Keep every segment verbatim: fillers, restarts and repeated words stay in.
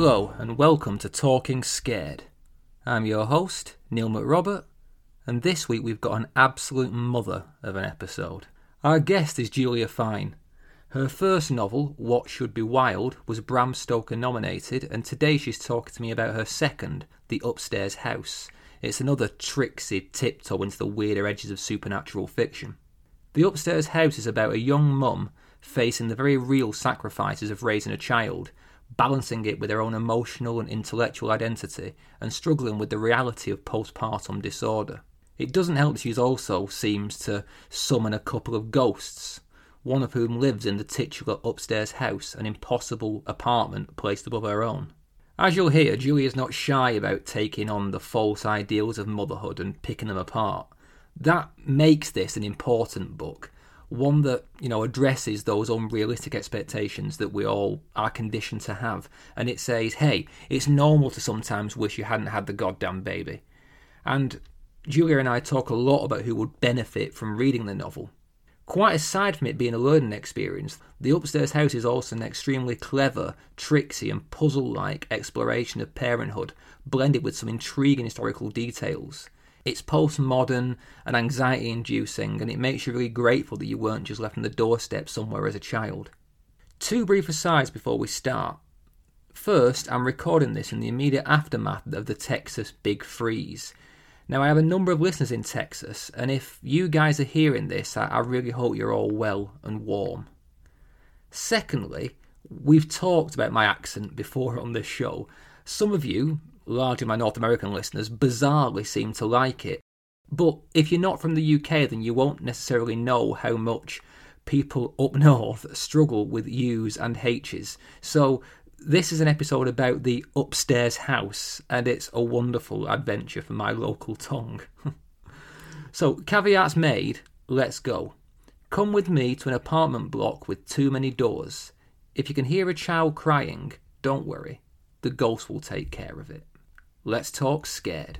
Hello and welcome to Talking Scared. I'm your host, Neil McRobert, and this week we've got an absolute mother of an episode. Our guest is Julia Fine. Her first novel, What Should Be Wild, was Bram Stoker nominated, and today she's talking to me about her second, The Upstairs House. It's another tricksy tiptoe into the weirder edges of supernatural fiction. The Upstairs House is about a young mum facing the very real sacrifices of raising a child, balancing it with her own emotional and intellectual identity and struggling with the reality of postpartum disorder. It doesn't help she also seems to summon a couple of ghosts, one of whom lives in the titular upstairs house, an impossible apartment placed above her own. As you'll hear, Julia's not shy about taking on the false ideals of motherhood and picking them apart. That makes this an important book. One that, you know, addresses those unrealistic expectations that we all are conditioned to have. And it says, hey, it's normal to sometimes wish you hadn't had the goddamn baby. And Julia and I talk a lot about who would benefit from reading the novel. Quite aside from it being a learning experience, The Upstairs House is also an extremely clever, tricksy and puzzle-like exploration of parenthood, blended with some intriguing historical details. It's postmodern and anxiety-inducing, and it makes you really grateful that you weren't just left on the doorstep somewhere as a child. Two brief asides before we start. First, I'm recording this in the immediate aftermath of the Texas Big Freeze. Now, I have a number of listeners in Texas, and if you guys are hearing this, I, I really hope you're all well and warm. Secondly, we've talked about my accent before on this show. Some of you, largely my North American listeners, bizarrely seem to like it. But if you're not from the U K, then you won't necessarily know how much people up north struggle with U's and H's. So this is an episode about the upstairs house, and it's a wonderful adventure for my local tongue. So, caveats made, let's go. Come with me to an apartment block with too many doors. If you can hear a child crying, don't worry. The ghost will take care of it. Let's talk scared.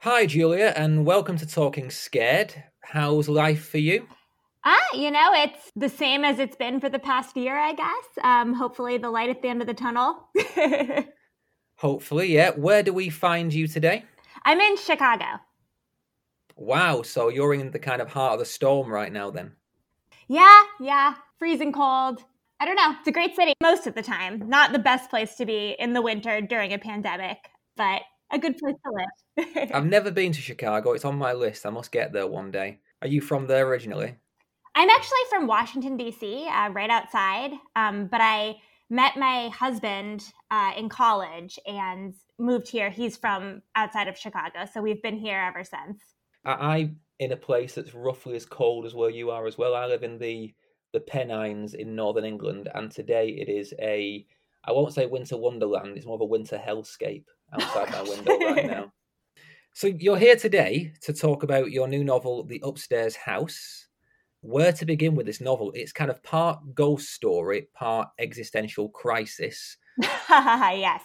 Hi, Julia, and welcome to Talking Scared. How's life for you? Ah, you know, it's the same as it's been for the past year, I guess. Um, hopefully the light at the end of the tunnel. Hopefully, yeah. Where do we find you today? I'm in Chicago. Wow, so you're in the kind of heart of the storm right now then. Yeah, yeah, freezing cold. I don't know, it's a great city most of the time. Not the best place to be in the winter during a pandemic, but a good place to live. I've never been to Chicago, it's on my list. I must get there one day. Are you from there originally? I'm actually from Washington, D C, uh, right outside, um, but I met my husband uh, in college and moved here. He's from outside of Chicago, so we've been here ever since. I'm in a place that's roughly as cold as where you are as well. I live in the, the Pennines in Northern England, and today it is a, I won't say winter wonderland, it's more of a winter hellscape outside my window right now. So you're here today to talk about your new novel, The Upstairs House. Where to begin with this novel? It's kind of part ghost story, part existential crisis. Yes.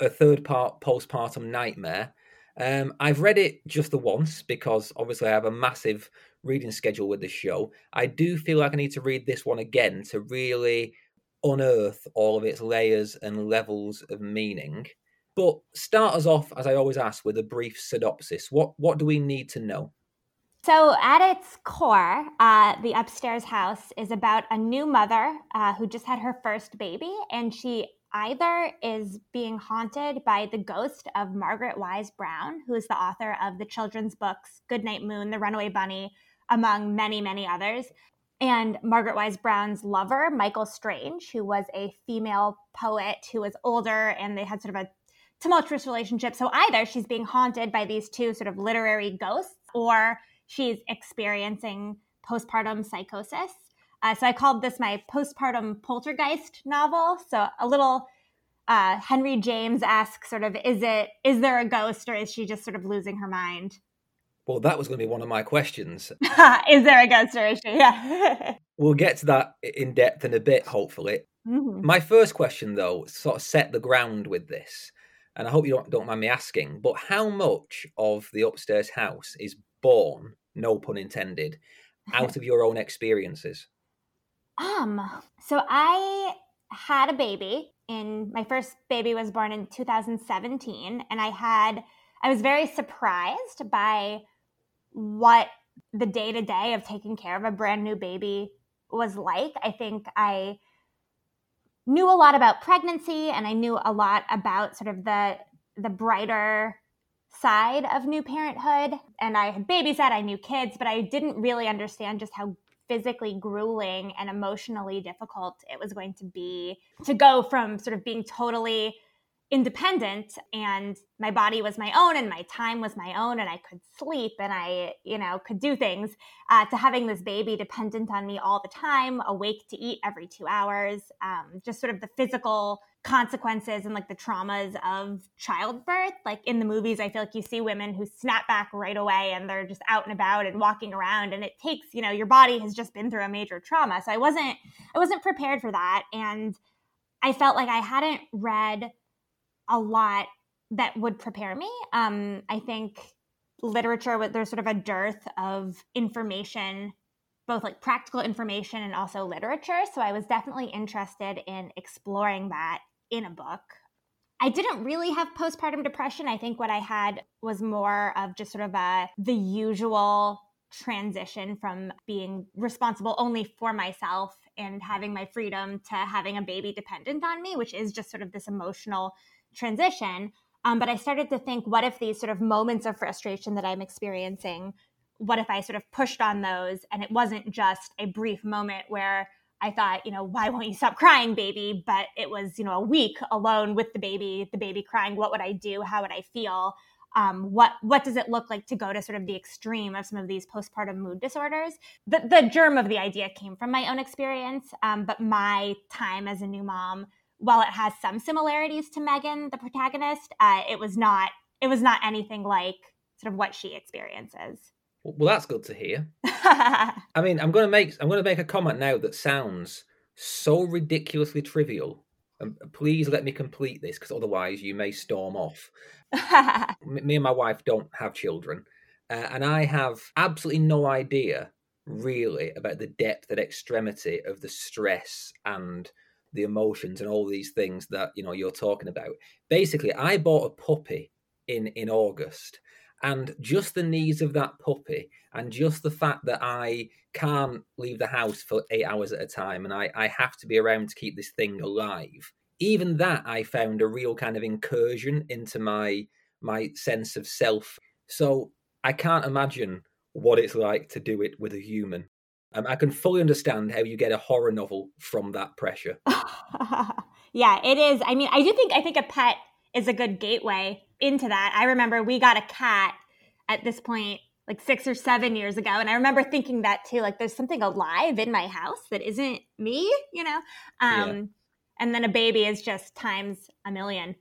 A third part postpartum nightmare. Um, I've read it just the once because obviously I have a massive reading schedule with this show. I do feel like I need to read this one again to really unearth all of its layers and levels of meaning. But start us off, as I always ask, with a brief synopsis. What what do we need to know? So at its core, uh, The Upstairs House is about a new mother uh, who just had her first baby, and she either is being haunted by the ghost of Margaret Wise Brown, who is the author of the children's books Goodnight Moon, The Runaway Bunny, among many, many others, and Margaret Wise Brown's lover, Michael Strange, who was a female poet who was older, and they had sort of a tumultuous relationship. So either she's being haunted by these two sort of literary ghosts, or she's experiencing postpartum psychosis. Uh, so I called this my postpartum poltergeist novel. So a little uh, Henry James-esque sort of, is it, is there a ghost, or is she just sort of losing her mind? Well, that was going to be one of my questions. Is there a ghost, or is she? Yeah. We'll get to that in depth in a bit, hopefully. Mm-hmm. My first question, though, sort of set the ground with this. And I hope you don't, don't mind me asking, but how much of The Upstairs House is born, no pun intended, out of your own experiences? Um, so I had a baby in, my first baby was born in two thousand seventeen, and I had, I was very surprised by what the day-to-day of taking care of a brand new baby was like. I think I knew a lot about pregnancy, and I knew a lot about sort of the the brighter side of new parenthood. And I had babysat, I knew kids, but I didn't really understand just how physically grueling and emotionally difficult it was going to be to go from sort of being totally independent, and my body was my own and my time was my own and I could sleep and I, you know, could do things, uh, to having this baby dependent on me all the time, awake to eat every two hours, um, just sort of the physical consequences and like the traumas of childbirth. Like in the movies, I feel like you see women who snap back right away and they're just out and about and walking around, and it takes, you know, your body has just been through a major trauma. So I wasn't, I wasn't prepared for that. And I felt like I hadn't read a lot that would prepare me. Um, I think literature, there's sort of a dearth of information, both like practical information and also literature. So I was definitely interested in exploring that in a book. I didn't really have postpartum depression. I think what I had was more of just sort of a, the usual transition from being responsible only for myself and having my freedom to having a baby dependent on me, which is just sort of this emotional transition. Um, but I started to think, what if these sort of moments of frustration that I'm experiencing, what if I sort of pushed on those and it wasn't just a brief moment where I thought, you know, why won't you stop crying, baby? But it was, you know, a week alone with the baby, the baby crying. What would I do? How would I feel? Um, what what does it look like to go to sort of the extreme of some of these postpartum mood disorders? The, the germ of the idea came from my own experience, um, but my time as a new mom, while it has some similarities to Megan, the protagonist, uh, it was not it was not anything like sort of what she experiences. Well, that's good to hear. I mean, I'm going to make I'm going to make a comment now that sounds so ridiculously trivial. And please let me complete this, because otherwise you may storm off. Me and my wife don't have children, uh, and I have absolutely no idea, really, about the depth and extremity of the stress and the emotions and all these things that, you know, you're talking about. Basically, I bought a puppy in, in August, and just the needs of that puppy and just the fact that I can't leave the house for eight hours at a time and I, I have to be around to keep this thing alive, even that I found a real kind of incursion into my my sense of self. So I can't imagine what it's like to do it with a human. Um, I can fully understand how you get a horror novel from that pressure. Yeah, it is. I mean, I do think I think a pet is a good gateway into that. I remember we got a cat at this point, like six or seven years ago. And I remember thinking that too, like there's something alive in my house that isn't me, you know? Um, yeah. And then a baby is just times a million.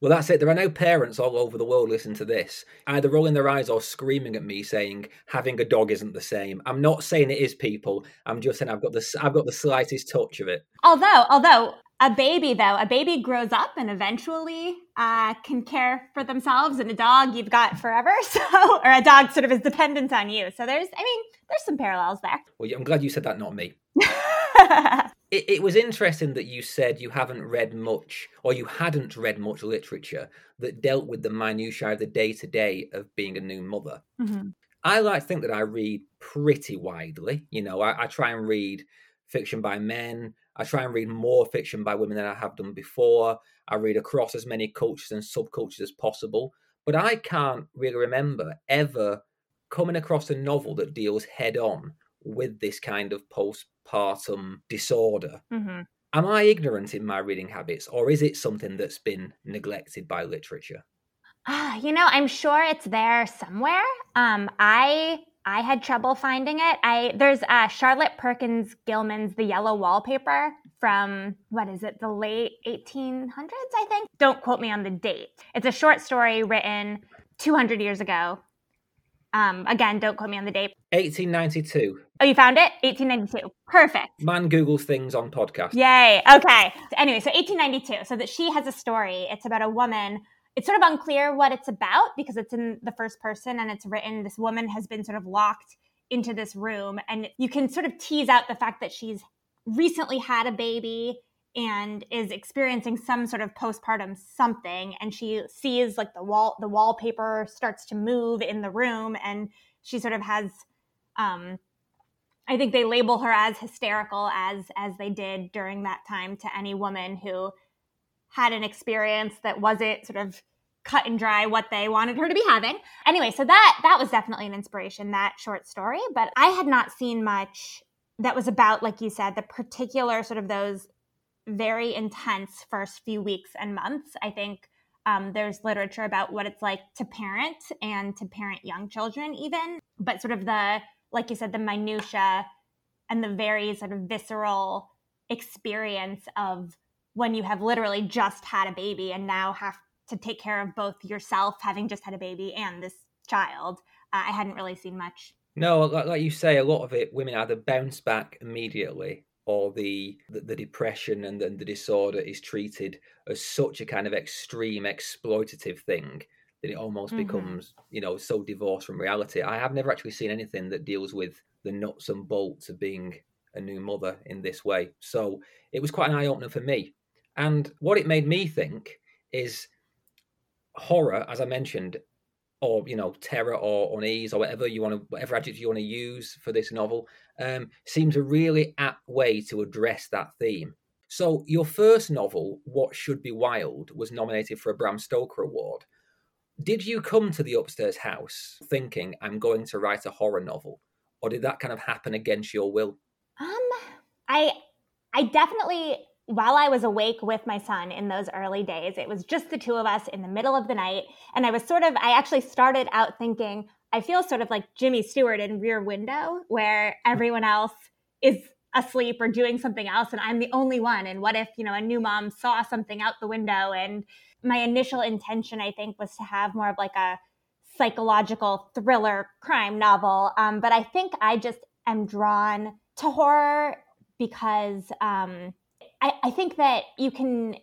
Well, that's it. There are now parents all over the world listening to this, either rolling their eyes or screaming at me saying, having a dog isn't the same. I'm not saying it is, people. I'm just saying I've got the, I've got the slightest touch of it. Although, although... A baby, though, a baby grows up and eventually uh, can care for themselves, and a dog you've got forever, so or a dog sort of is dependent on you. So there's, I mean, there's some parallels there. Well, I'm glad you said that, not me. it, it was interesting that you said you haven't read much, or you hadn't read much literature that dealt with the minutiae of the day-to-day of being a new mother. Mm-hmm. I like to think that I read pretty widely. You know, I, I try and read fiction by men. I try and read more fiction by women than I have done before. I read across as many cultures and subcultures as possible. But I can't really remember ever coming across a novel that deals head on with this kind of postpartum disorder. Mm-hmm. Am I ignorant in my reading habits, or is it something that's been neglected by literature? Uh, you know, I'm sure it's there somewhere. Um, I... I had trouble finding it. I there's uh, Charlotte Perkins Gilman's The Yellow Wallpaper from, what is it, the late eighteen hundreds, I think? Don't quote me on the date. It's a short story written two hundred years ago. Um, again, don't quote me on the date. eighteen ninety-two. Oh, you found it? eighteen ninety-two. Perfect. Man Googles things on podcast. Yay. Okay. So anyway, so eighteen ninety-two. So that she has a story. It's about a woman it's sort of unclear what it's about because it's in the first person and it's written, this woman has been sort of locked into this room. And you can sort of tease out the fact that she's recently had a baby and is experiencing some sort of postpartum something. And she sees like the wall, the wallpaper starts to move in the room. And she sort of has, um, I think they label her as hysterical as, as they did during that time to any woman who had an experience that wasn't sort of cut and dry what they wanted her to be having. Anyway, so that that was definitely an inspiration, that short story. But I had not seen much that was about, like you said, the particular sort of those very intense first few weeks and months. I think um, there's literature about what it's like to parent and to parent young children even. But sort of the, like you said, the minutia and the very sort of visceral experience of when you have literally just had a baby and now have to take care of both yourself, having just had a baby, and this child. Uh, I hadn't really seen much. No, like, like you say, a lot of it, women either bounce back immediately or the the, the depression and the, the disorder is treated as such a kind of extreme exploitative thing that it almost mm-hmm. becomes, you know, so divorced from reality. I have never actually seen anything that deals with the nuts and bolts of being a new mother in this way. So it was quite an eye-opener for me. And what it made me think is horror, as I mentioned, or, you know, terror or unease or whatever you want to, whatever adjective you want to use for this novel, um, seems a really apt way to address that theme. So your first novel, What Should Be Wild, was nominated for a Bram Stoker Award. Did you come to The Upstairs House thinking, I'm going to write a horror novel? Or did that kind of happen against your will? Um, I, I definitely... While I was awake with my son in those early days, it was just the two of us in the middle of the night. And I was sort of, I actually started out thinking, I feel sort of like Jimmy Stewart in Rear Window, where everyone else is asleep or doing something else and I'm the only one. And what if, you know, a new mom saw something out the window? And my initial intention, I think, was to have more of like a psychological thriller crime novel. Um, but I think I just am drawn to horror because... Um, I, I think that you can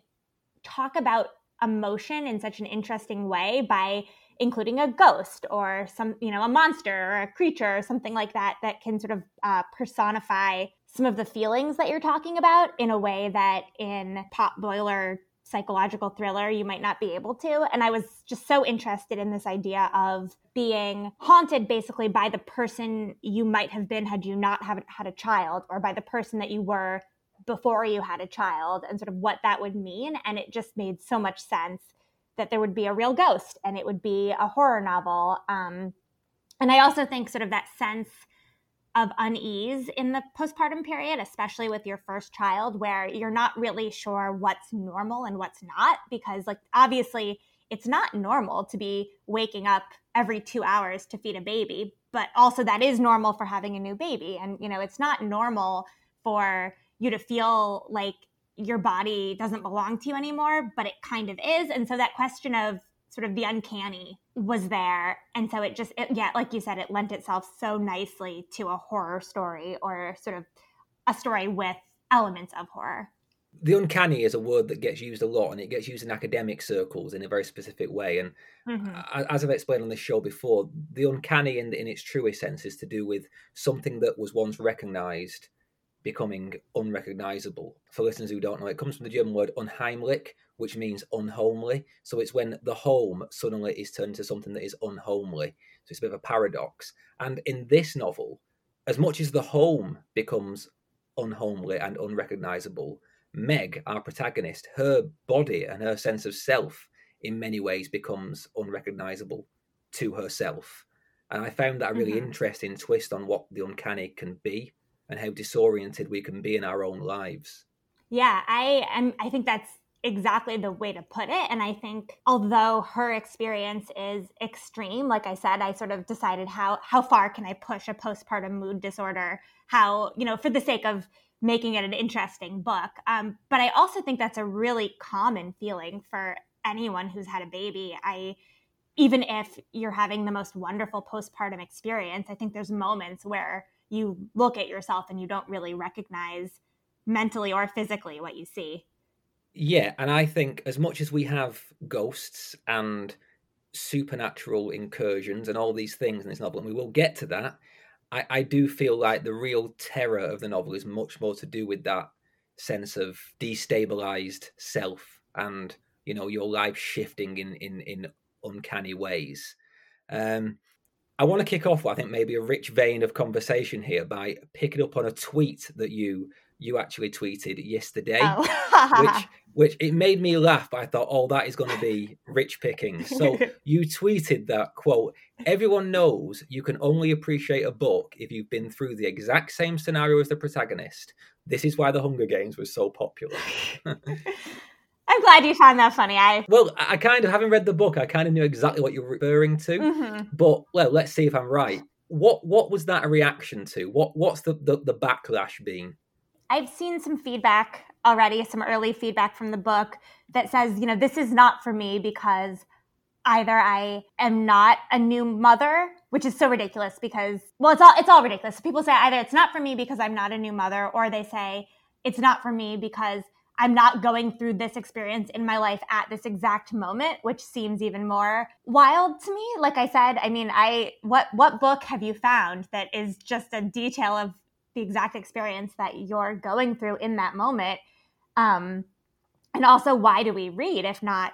talk about emotion in such an interesting way by including a ghost or some, you know, a monster or a creature or something like that that can sort of uh, personify some of the feelings that you're talking about in a way that in potboiler psychological thriller you might not be able to. And I was just so interested in this idea of being haunted basically by the person you might have been had you not have had a child, or by the person that you were before you had a child, and sort of what that would mean. And it just made so much sense that there would be a real ghost and it would be a horror novel. Um, and I also think sort of that sense of unease in the postpartum period, especially with your first child, where you're not really sure what's normal and what's not, because like obviously it's not normal to be waking up every two hours to feed a baby, but also that is normal for having a new baby. And, you know, it's not normal for you to feel like your body doesn't belong to you anymore, but it kind of is. And so that question of sort of the uncanny was there. And so it just, it, yeah, like you said, it lent itself so nicely to a horror story, or sort of a story with elements of horror. The uncanny is a word that gets used a lot, and it gets used in academic circles in a very specific way. And mm-hmm. as I've explained on this show before, the uncanny in, in its truest sense is to do with something that was once recognized becoming unrecognizable. For listeners who don't know, it comes from the German word unheimlich, which means unhomely. So it's when the home suddenly is turned to something that is unhomely. So it's a bit of a paradox. And in this novel, as much as the home becomes unhomely and unrecognizable, Meg, our protagonist, her body and her sense of self in many ways becomes unrecognizable to herself. And I found that a really mm-hmm. interesting twist on what the uncanny can be and how disoriented we can be in our own lives. Yeah, I am, I think that's exactly the way to put it. And I think although her experience is extreme, like I said, I sort of decided how how far can I push a postpartum mood disorder, how, you know, for the sake of making it an interesting book. Um, but I also think that's a really common feeling for anyone who's had a baby. I even if you're having the most wonderful postpartum experience, I think there's moments where you look at yourself and you don't really recognize mentally or physically what you see. Yeah, and I think as much as we have ghosts and supernatural incursions and all these things in this novel, and we will get to that, I, I do feel like the real terror of the novel is much more to do with that sense of destabilized self and, you know, your life shifting in in, in uncanny ways. Um, I want to kick off, I think, maybe a rich vein of conversation here by picking up on a tweet that you you actually tweeted yesterday, oh. which which it made me laugh. But I thought, oh, that is going to be rich picking. So you tweeted that, quote, "Everyone knows you can only appreciate a book if you've been through the exact same scenario as the protagonist. This is why The Hunger Games was so popular." I'm glad you found that funny. I Well, I kind of, having read the book, I kind of knew exactly what you were referring to. Mm-hmm. But, well, let's see if I'm right. What what was that a reaction to? What What's the, the, the backlash been? I've seen some feedback already, some early feedback from the book that says, you know, this is not for me because either I am not a new mother, which is so ridiculous because, well, it's all it's all ridiculous. People say either it's not for me because I'm not a new mother, or they say it's not for me because I'm not going through this experience in my life at this exact moment, which seems even more wild to me. Like I said, I mean, I what what book have you found that is just a detail of the exact experience that you're going through in that moment? Um, and also, why do we read if not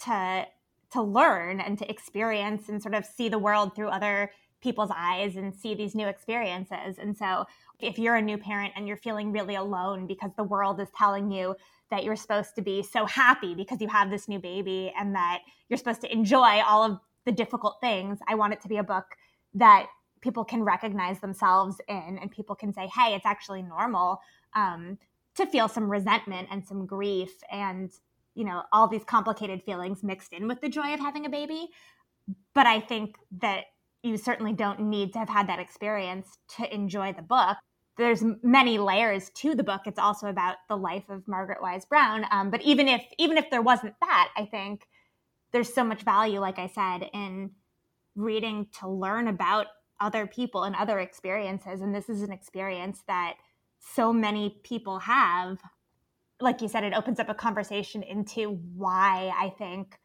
to to learn and to experience and sort of see the world through other people's eyes and see these new experiences? And so if you're a new parent and you're feeling really alone because the world is telling you that you're supposed to be so happy because you have this new baby and that you're supposed to enjoy all of the difficult things, I want it to be a book that people can recognize themselves in and people can say, hey, it's actually normal um, to feel some resentment and some grief and, you know, all these complicated feelings mixed in with the joy of having a baby. But I think that you certainly don't need to have had that experience to enjoy the book. There's many layers to the book. It's also about the life of Margaret Wise Brown. Um, but even if even if there wasn't that, I think there's so much value, like I said, in reading to learn about other people and other experiences. And this is an experience that so many people have. Like you said, it opens up a conversation into why I think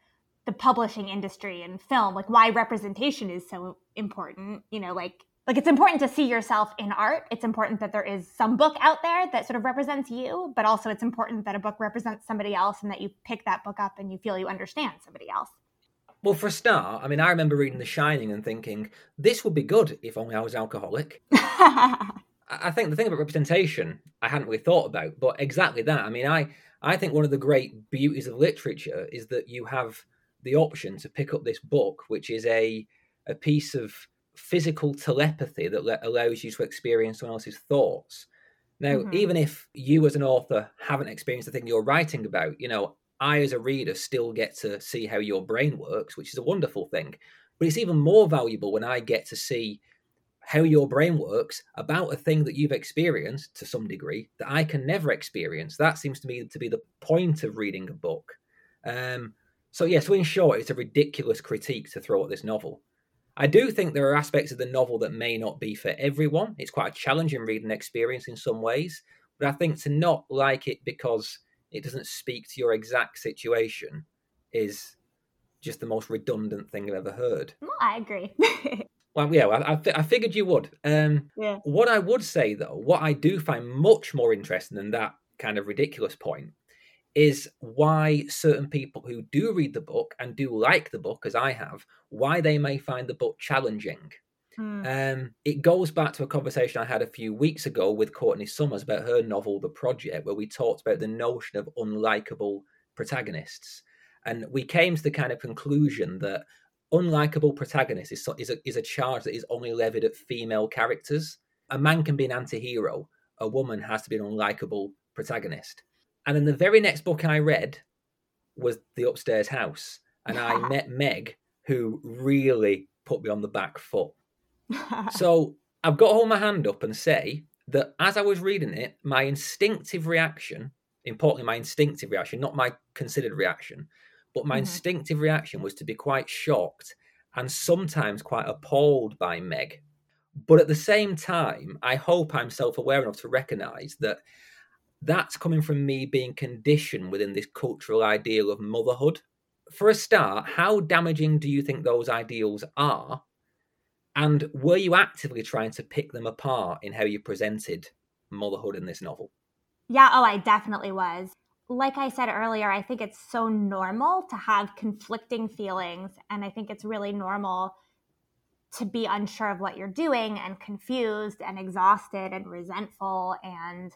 the publishing industry and film, like why representation is so important, you know, like, like it's important to see yourself in art. It's important that there is some book out there that sort of represents you, but also it's important that a book represents somebody else and that you pick that book up and you feel you understand somebody else. Well, for a start, I mean, I remember reading The Shining and thinking, this would be good if only I was alcoholic. I think the thing about representation, I hadn't really thought about, but exactly that. I mean, I, I think one of the great beauties of literature is that you have the option to pick up this book, which is a a piece of physical telepathy that le- allows you to experience someone else's thoughts. Now, mm-hmm. even if you as an author haven't experienced the thing you're writing about, you know, I as a reader still get to see how your brain works, which is a wonderful thing. But it's even more valuable when I get to see how your brain works about a thing that you've experienced to some degree that I can never experience. That seems to me to be the point of reading a book. Um, So, yeah, so in short, it's a ridiculous critique to throw at this novel. I do think there are aspects of the novel that may not be for everyone. It's quite a challenging reading experience in some ways. But I think to not like it because it doesn't speak to your exact situation is just the most redundant thing I've ever heard. Well, I agree. Well, yeah, well, I, I, I figured you would. Um, yeah. What I would say, though, what I do find much more interesting than that kind of ridiculous point is why certain people who do read the book and do like the book, as I have, why they may find the book challenging. Mm. Um, it goes back to a conversation I had a few weeks ago with Courtney Summers about her novel, The Project, where we talked about the notion of unlikable protagonists. And we came to the kind of conclusion that unlikable protagonist is, is, a, is a charge that is only levied at female characters. A man can be an anti-hero. A woman has to be an unlikable protagonist. And then the very next book I read was The Upstairs House. And yeah. I met Meg, who really put me on the back foot. So I've got to hold my hand up and say that as I was reading it, my instinctive reaction, importantly, my instinctive reaction, not my considered reaction, but my mm-hmm. instinctive reaction was to be quite shocked and sometimes quite appalled by Meg. But at the same time, I hope I'm self-aware enough to recognise that that's coming from me being conditioned within this cultural ideal of motherhood. For a start, how damaging do you think those ideals are? And were you actively trying to pick them apart in how you presented motherhood in this novel? Yeah, oh, I definitely was. Like I said earlier, I think it's so normal to have conflicting feelings. And I think it's really normal to be unsure of what you're doing and confused and exhausted and resentful and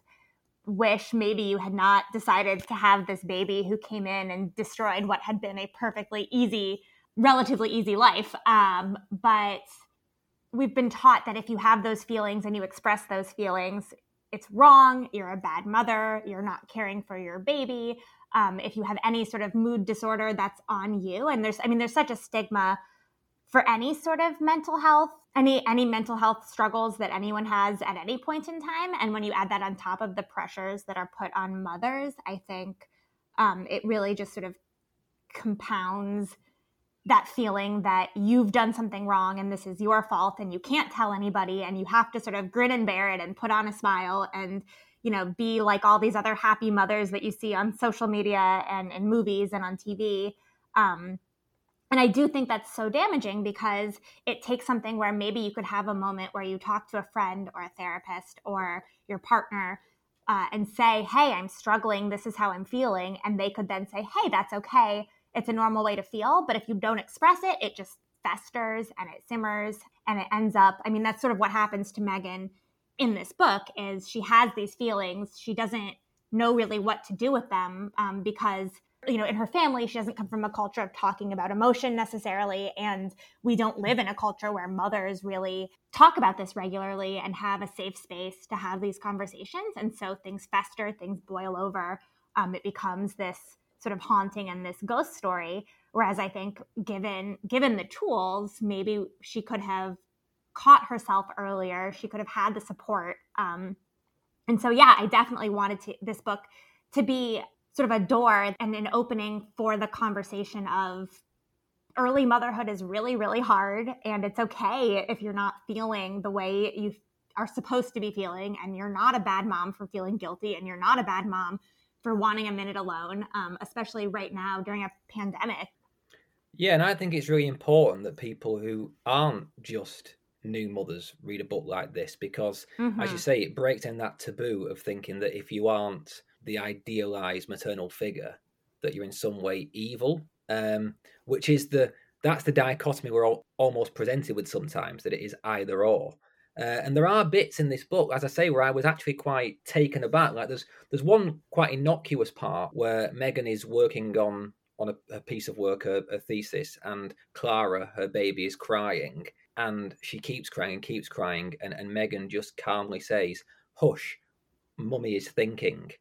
wish maybe you had not decided to have this baby who came in and destroyed what had been a perfectly easy, relatively easy life. Um, but we've been taught that if you have those feelings and you express those feelings, it's wrong, you're a bad mother, you're not caring for your baby. Um, if you have any sort of mood disorder, that's on you. And there's, I mean, there's such a stigma for any sort of mental health, any any mental health struggles that anyone has at any point in time. And when you add that on top of the pressures that are put on mothers, I think um, it really just sort of compounds that feeling that you've done something wrong and this is your fault and you can't tell anybody and you have to sort of grin and bear it and put on a smile and, you know, be like all these other happy mothers that you see on social media and in movies and on T V. Um, and I do think that's so damaging because it takes something where maybe you could have a moment where you talk to a friend or a therapist or your partner uh, and say, hey, I'm struggling, this is how I'm feeling. And they could then say, hey, that's okay. It's a normal way to feel, but if you don't express it, it just festers and it simmers and it ends up, I mean, that's sort of what happens to Megan in this book is she has these feelings. She doesn't know really what to do with them um, because, you know, in her family, she doesn't come from a culture of talking about emotion necessarily. And we don't live in a culture where mothers really talk about this regularly and have a safe space to have these conversations. And so things fester, things boil over. Um, it becomes this sort of haunting and this ghost story. Whereas I think given given the tools, maybe she could have caught herself earlier. She could have had the support. Um, and so, yeah, I definitely wanted to, this book to be sort of a door and an opening for the conversation of early motherhood is really, really hard. And it's okay if you're not feeling the way you are supposed to be feeling. And you're not a bad mom for feeling guilty. And you're not a bad mom for wanting a minute alone, um, especially right now during a pandemic. Yeah, and I think it's really important that people who aren't just new mothers read a book like this because, mm-hmm. as you say, it breaks down that taboo of thinking that if you aren't the idealized maternal figure, that you're in some way evil, um, which is the that's the dichotomy we're all, almost presented with sometimes, that it is either or. Uh, and there are bits in this book, as I say, where I was actually quite taken aback. Like there's there's one quite innocuous part where Megan is working on on a, a piece of work, a, a thesis, and Clara, her baby, is crying, and she keeps crying, keeps crying, and, and Megan just calmly says, "Hush, mummy is thinking,"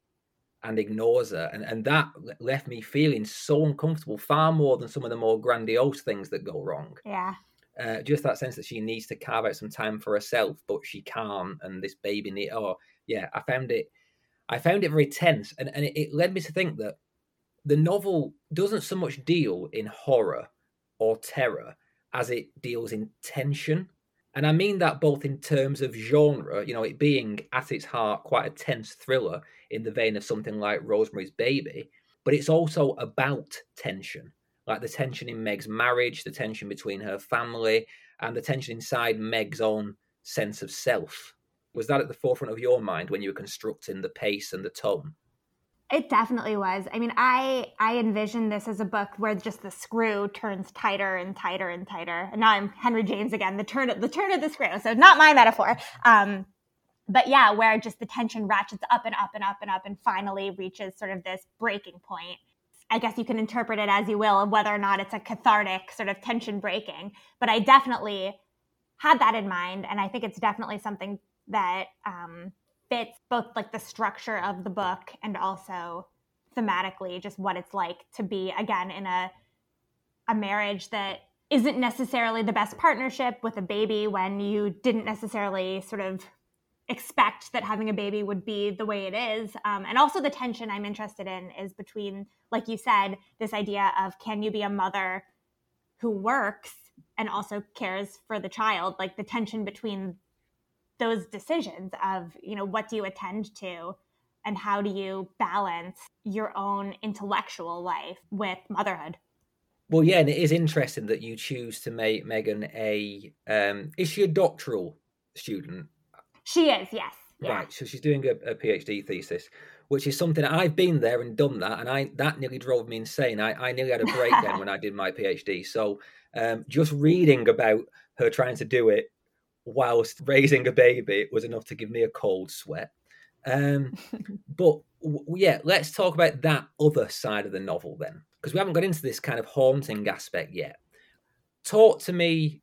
and ignores her. And, and that left me feeling so uncomfortable, far more than some of the more grandiose things that go wrong. Yeah. Uh, just that sense that she needs to carve out some time for herself, but she can't, and this baby need. Oh, yeah, I found it. I found it very tense, and and it, it led me to think that the novel doesn't so much deal in horror or terror as it deals in tension, and I mean that both in terms of genre. You know, it being at its heart quite a tense thriller in the vein of something like Rosemary's Baby, but it's also about tension. Like the tension in Meg's marriage, the tension between her family, and the tension inside Meg's own sense of self. Was that at the forefront of your mind when you were constructing the pace and the tone? It definitely was. I mean, I I envisioned this as a book where just the screw turns tighter and tighter and tighter. And now I'm Henry James again, the turn of the, turn of the screw. So not my metaphor. Um, but yeah, where just the tension ratchets up and up and up and up and finally reaches sort of this breaking point. I guess you can interpret it as you will of whether or not it's a cathartic sort of tension breaking. But I definitely had that in mind. And I think it's definitely something that um, fits both like the structure of the book and also thematically just what it's like to be, again, in a a marriage that isn't necessarily the best partnership with a baby when you didn't necessarily sort of expect that having a baby would be the way it is. Um, and also the tension I'm interested in is between, like you said, this idea of can you be a mother who works and also cares for the child? Like the tension between those decisions of, you know, what do you attend to and how do you balance your own intellectual life with motherhood? Well, yeah, and it is interesting that you choose to make Megan a... Um, is she a doctoral student? She is, yes. Yeah. Right, so she's doing a, a PhD thesis, which is something I've been there and done that, and I that nearly drove me insane. I, I nearly had a breakdown when I did my PhD. So um, just reading about her trying to do it whilst raising a baby was enough to give me a cold sweat. Um, but, w- yeah, let's talk about that other side of the novel then, because we haven't got into this kind of haunting aspect yet. Talk to me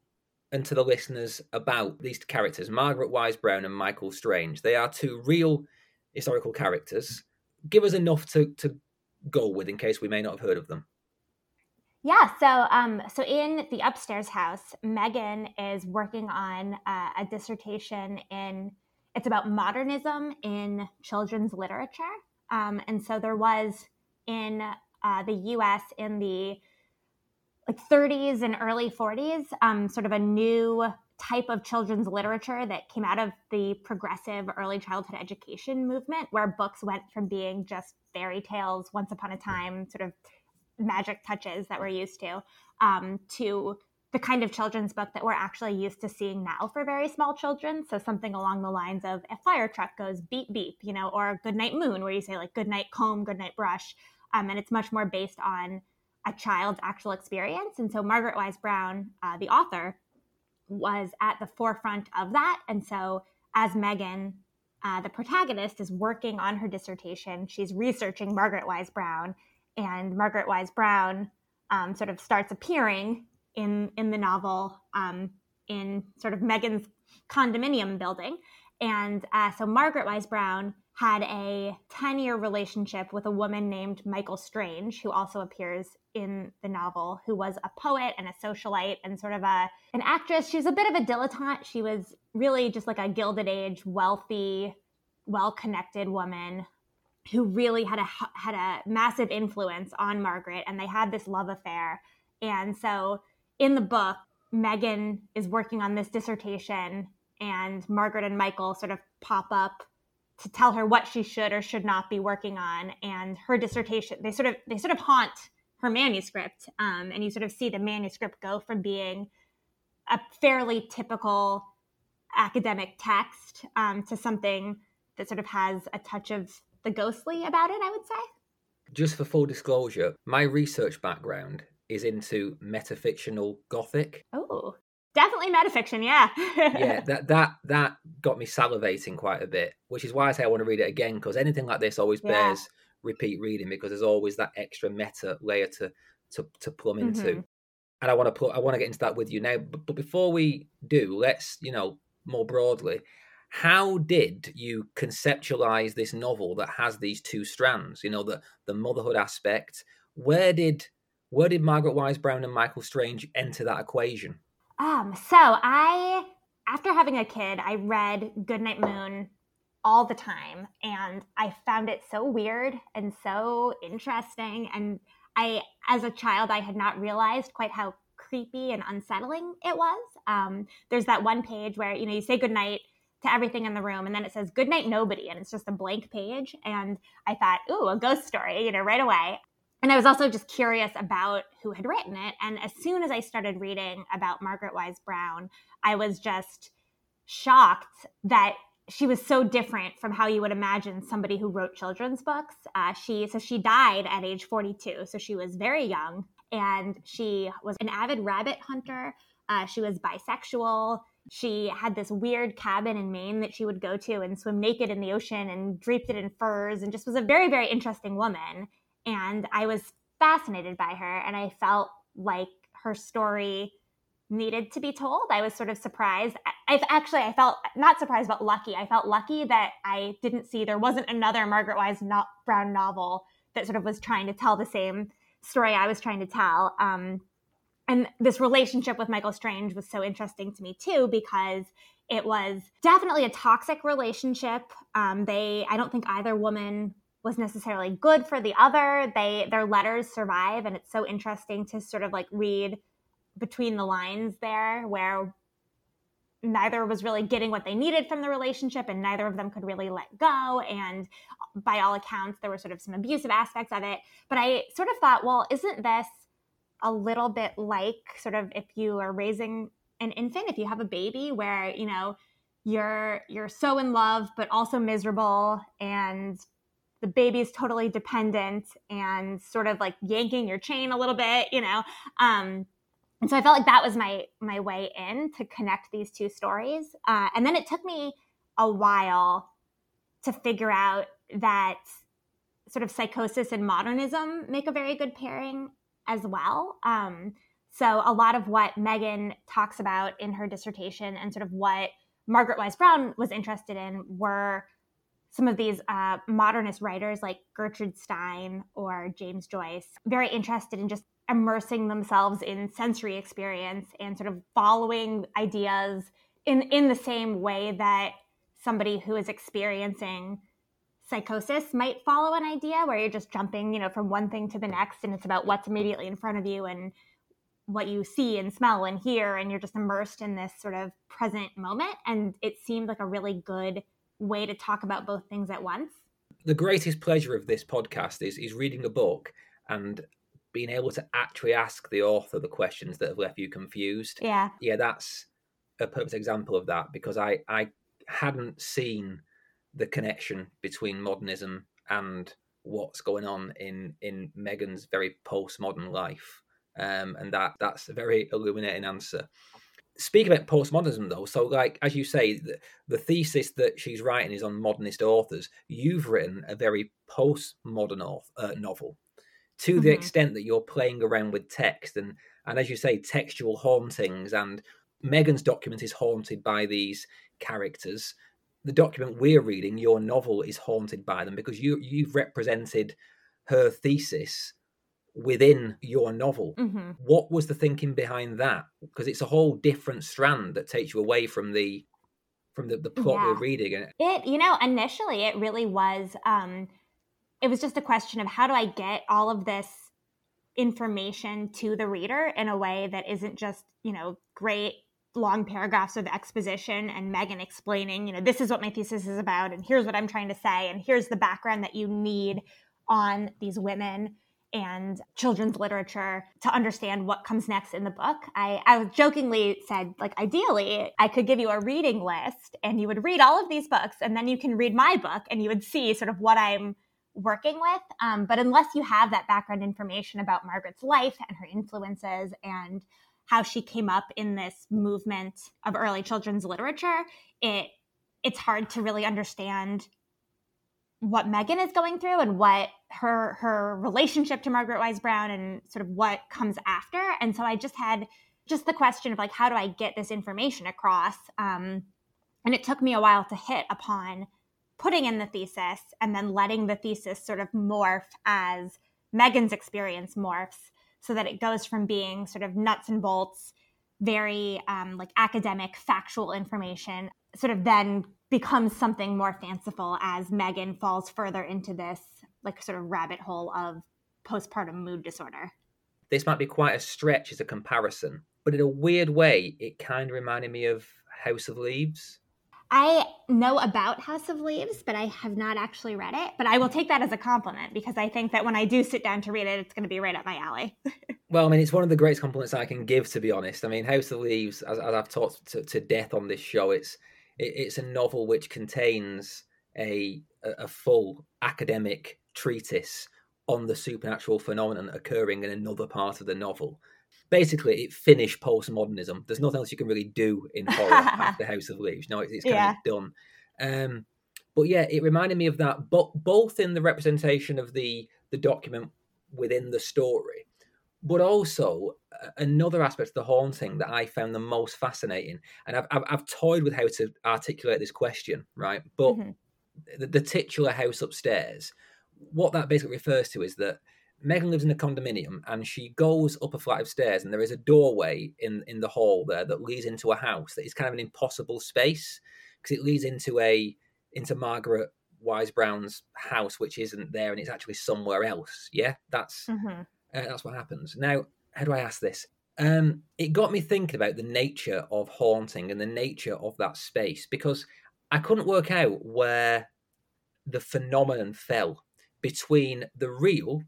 and to the listeners about these characters, Margaret Wise Brown and Michael Strange. They are two real historical characters. Give us enough to, to go with in case we may not have heard of them. Yeah, so um, so in The Upstairs House, Megan is working on uh, a dissertation in, it's about modernism in children's literature. Um, and so there was in uh, the U S in the like thirties and early forties, um, sort of a new type of children's literature that came out of the progressive early childhood education movement, where books went from being just fairy tales, once upon a time, sort of magic touches that we're used to, um, to the kind of children's book that we're actually used to seeing now for very small children. So something along the lines of a fire truck goes beep, beep, you know, or Goodnight Moon, where you say like goodnight comb, goodnight brush. Um, and it's much more based on a child's actual experience. And so Margaret Wise Brown, uh, the author, was at the forefront of that. And so as Megan, uh, the protagonist, is working on her dissertation, she's researching Margaret Wise Brown. And Margaret Wise Brown um, sort of starts appearing in in the novel um, in sort of Megan's condominium building. And uh, so Margaret Wise Brown had a ten-year relationship with a woman named Michael Strange, who also appears in the novel, who was a poet and a socialite and sort of a an actress. She was a bit of a dilettante. She was really just like a Gilded Age, wealthy, well-connected woman who really had a had a massive influence on Margaret, and they had this love affair. And so in the book, Megan is working on this dissertation, and Margaret and Michael sort of pop up to tell her what she should or should not be working on. And her dissertation, they sort of they sort of haunt her manuscript, um, and you sort of see the manuscript go from being a fairly typical academic text um, to something that sort of has a touch of the ghostly about it, I would say. Just for full disclosure, my research background is into metafictional Gothic. Oh, definitely metafiction, yeah. yeah, that that that got me salivating quite a bit, which is why I say I want to read it again, because anything like this always yeah. bears repeat reading, because there's always that extra meta layer to to, to plumb into. Mm-hmm. And I want to put I want to get into that with you now. But, but before we do, let's, you know, more broadly, how did you conceptualize this novel that has these two strands, you know, the, the motherhood aspect? Where did where did Margaret Wise Brown and Michael Strange enter that equation? Um, so I, after having a kid, I read Goodnight Moon all the time, and I found it so weird and so interesting. And I, as a child, I had not realized quite how creepy and unsettling it was. Um, there's that one page where, you know, you say goodnight to everything in the room, and then it says good night nobody, and it's just a blank page. And I thought, ooh, a ghost story, you know, right away. And I was also just curious about who had written it. And as soon as I started reading about Margaret Wise Brown, I was just shocked that she was so different from how you would imagine somebody who wrote children's books. Uh, she so she died at age forty-two, so she was very young, and she was an avid rabbit hunter. Uh, she was bisexual. She had this weird cabin in Maine that she would go to and swim naked in the ocean and draped it in furs, and just was a very, very interesting woman. And I was fascinated by her, and I felt like her story needed to be told. I was sort of surprised. I've actually, I felt not surprised, but lucky. I felt lucky that I didn't see, there wasn't another Margaret Wise no- Brown novel that sort of was trying to tell the same story I was trying to tell. Um, And this relationship with Michael Strange was so interesting to me, too, because it was definitely a toxic relationship. Um, they, I don't think either woman was necessarily good for the other. They, their letters survive, and it's so interesting to sort of like read between the lines there, where neither was really getting what they needed from the relationship, and neither of them could really let go. And by all accounts, there were sort of some abusive aspects of it. But I sort of thought, well, isn't this a little bit like sort of if you are raising an infant, if you have a baby where, you know, you're you're so in love, but also miserable, and the baby is totally dependent and sort of like yanking your chain a little bit, you know? Um, and so I felt like that was my my way in to connect these two stories. Uh, and then it took me a while to figure out that sort of psychosis and modernism make a very good pairing as well. Um, so a lot of what Megan talks about in her dissertation and sort of what Margaret Wise Brown was interested in were some of these uh, modernist writers like Gertrude Stein or James Joyce, very interested in just immersing themselves in sensory experience and sort of following ideas in, in the same way that somebody who is experiencing psychosis might follow an idea, where you're just jumping, you know, from one thing to the next, and it's about what's immediately in front of you and what you see and smell and hear, and you're just immersed in this sort of present moment. And it seemed like a really good way to talk about both things at once. The greatest pleasure of this podcast is is reading a book and being able to actually ask the author the questions that have left you confused. Yeah. Yeah, that's a perfect example of that, because I, I hadn't seen the connection between modernism and what's going on in, in Megan's very postmodern life. Um, and that that's a very illuminating answer. Speaking about postmodernism, though, so like, as you say, the, the thesis that she's writing is on modernist authors. You've written a very postmodern author, uh, novel to mm-hmm. the extent that you're playing around with text and, and, as you say, textual hauntings. And Megan's document is haunted by these characters. The document we're reading, your novel, is haunted by them, because you, you've represented her thesis within your novel. Mm-hmm. What was the thinking behind that? Because it's a whole different strand that takes you away from the from the, the plot yeah. we're reading. It, you know, initially it really was, um, it was just a question of how do I get all of this information to the reader in a way that isn't just, you know, great long paragraphs of exposition and Megan explaining, you know, this is what my thesis is about, and here's what I'm trying to say, and here's the background that you need on these women and children's literature to understand what comes next in the book. I, I jokingly said, like, ideally, I could give you a reading list and you would read all of these books, and then you can read my book and you would see sort of what I'm working with. Um, but unless you have that background information about Margaret's life and her influences and how she came up in this movement of early children's literature, it it's hard to really understand what Megan is going through and what her her relationship to Margaret Wise Brown and sort of what comes after. And so I just had just the question of, like, how do I get this information across? Um, and it took me a while to hit upon putting in the thesis and then letting the thesis sort of morph as Megan's experience morphs, so that it goes from being sort of nuts and bolts, very um, like academic, factual information, sort of then becomes something more fanciful as Megan falls further into this like sort of rabbit hole of postpartum mood disorder. This might be quite a stretch as a comparison, but in a weird way, it kind of reminded me of House of Leaves. I know about House of Leaves, but I have not actually read it. But I will take that as a compliment, because I think that when I do sit down to read it, it's going to be right up my alley. Well, I mean, it's one of the greatest compliments I can give, to be honest. I mean, House of Leaves, as, as I've talked to, to death on this show, it's it, it's a novel which contains a a full academic treatise on the supernatural phenomenon occurring in another part of the novel. Basically, it finished postmodernism. There's nothing else you can really do in horror after House of Leaves. No, it's, it's kind yeah. of done. Um, but yeah, it reminded me of that, but both in the representation of the, the document within the story, but also another aspect of the haunting that I found the most fascinating. And I've I've, I've toyed with how to articulate this question, right? But mm-hmm. the, the titular house upstairs, what that basically refers to is that Megan lives in a condominium, and she goes up a flight of stairs, and there is a doorway in, in the hall there that leads into a house that is kind of an impossible space, because it leads into a into Margaret Wise Brown's house, which isn't there, and it's actually somewhere else. Yeah, that's mm-hmm. uh, that's what happens. Now, how do I ask this? um, it got me thinking about the nature of haunting and the nature of that space, because I couldn't work out where the phenomenon fell between the real,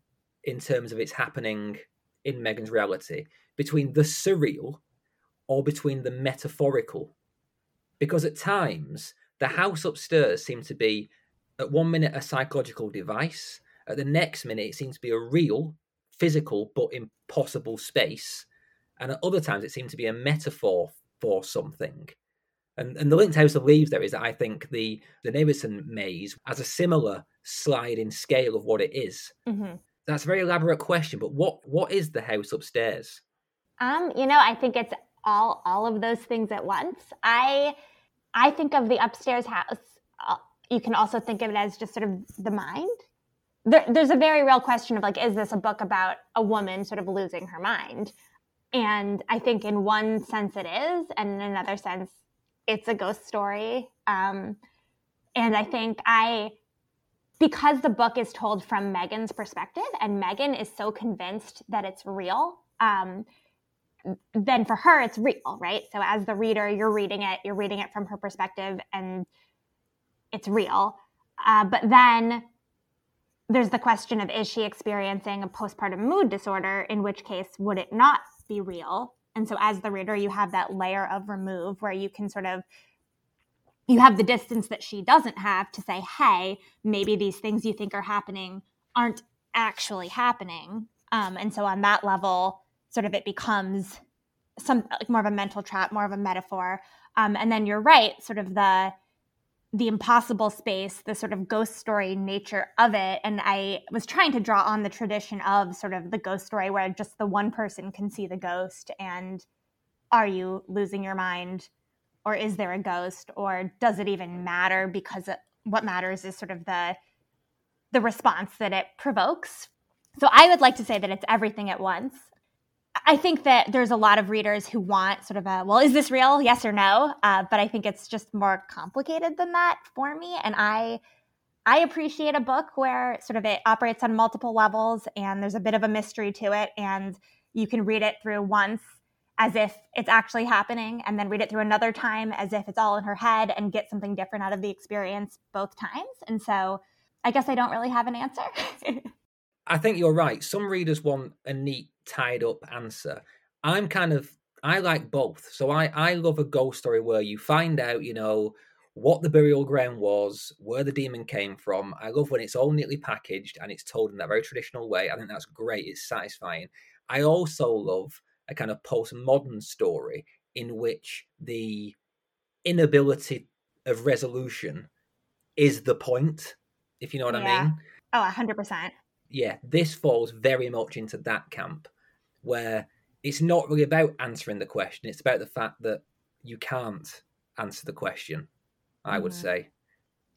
in terms of it's happening in Megan's reality, between the surreal or between the metaphorical. Because at times, the house upstairs seemed to be, at one minute, a psychological device. At the next minute, it seemed to be a real, physical, but impossible space. And at other times, it seemed to be a metaphor for something. And, and the linked House of Leaves there is that I think the, the Neighbourson maze has a similar sliding scale of what it is. Mm-hmm. That's a very elaborate question, but what what is the house upstairs? Um, you know, I think it's all all of those things at once. I I think of the upstairs house. You can also think of it as just sort of the mind. There, there's a very real question of like, is this a book about a woman sort of losing her mind? And I think in one sense it is, and in another sense it's a ghost story. Um, and I think I. Because the book is told from Megan's perspective, and Megan is so convinced that it's real, um, then for her it's real, right? So as the reader, you're reading it, you're reading it from her perspective, and it's real. Uh, but then there's the question of, is she experiencing a postpartum mood disorder, in which case would it not be real? And so as the reader, you have that layer of remove where you can sort of you have the distance that she doesn't have to say, hey, maybe these things you think are happening aren't actually happening. Um, and so on that level, sort of it becomes some like more of a mental trap, more of a metaphor. Um, and then you're right, sort of the the impossible space, the sort of ghost story nature of it. And I was trying to draw on the tradition of sort of the ghost story where just the one person can see the ghost, and are you losing your mind? Or is there a ghost? Or does it even matter? Because what matters is sort of the the response that it provokes. So I would like to say that it's everything at once. I think that there's a lot of readers who want sort of a, well, is this real? Yes or no? Uh, but I think it's just more complicated than that for me. And I I appreciate a book where sort of it operates on multiple levels and there's a bit of a mystery to it. And you can read it through once as if it's actually happening, and then read it through another time as if it's all in her head, and get something different out of the experience both times. And so I guess I don't really have an answer. I think you're right. Some readers want a neat, tied up answer. I'm kind of, I like both. So I, I love a ghost story where you find out, you know, what the burial ground was, where the demon came from. I love when it's all neatly packaged and it's told in that very traditional way. I think that's great. It's satisfying. I also love a kind of postmodern story in which the inability of resolution is the point, if you know what yeah. I mean. Oh, one hundred percent. Yeah, this falls very much into that camp where it's not really about answering the question. It's about the fact that you can't answer the question, I mm-hmm. would say.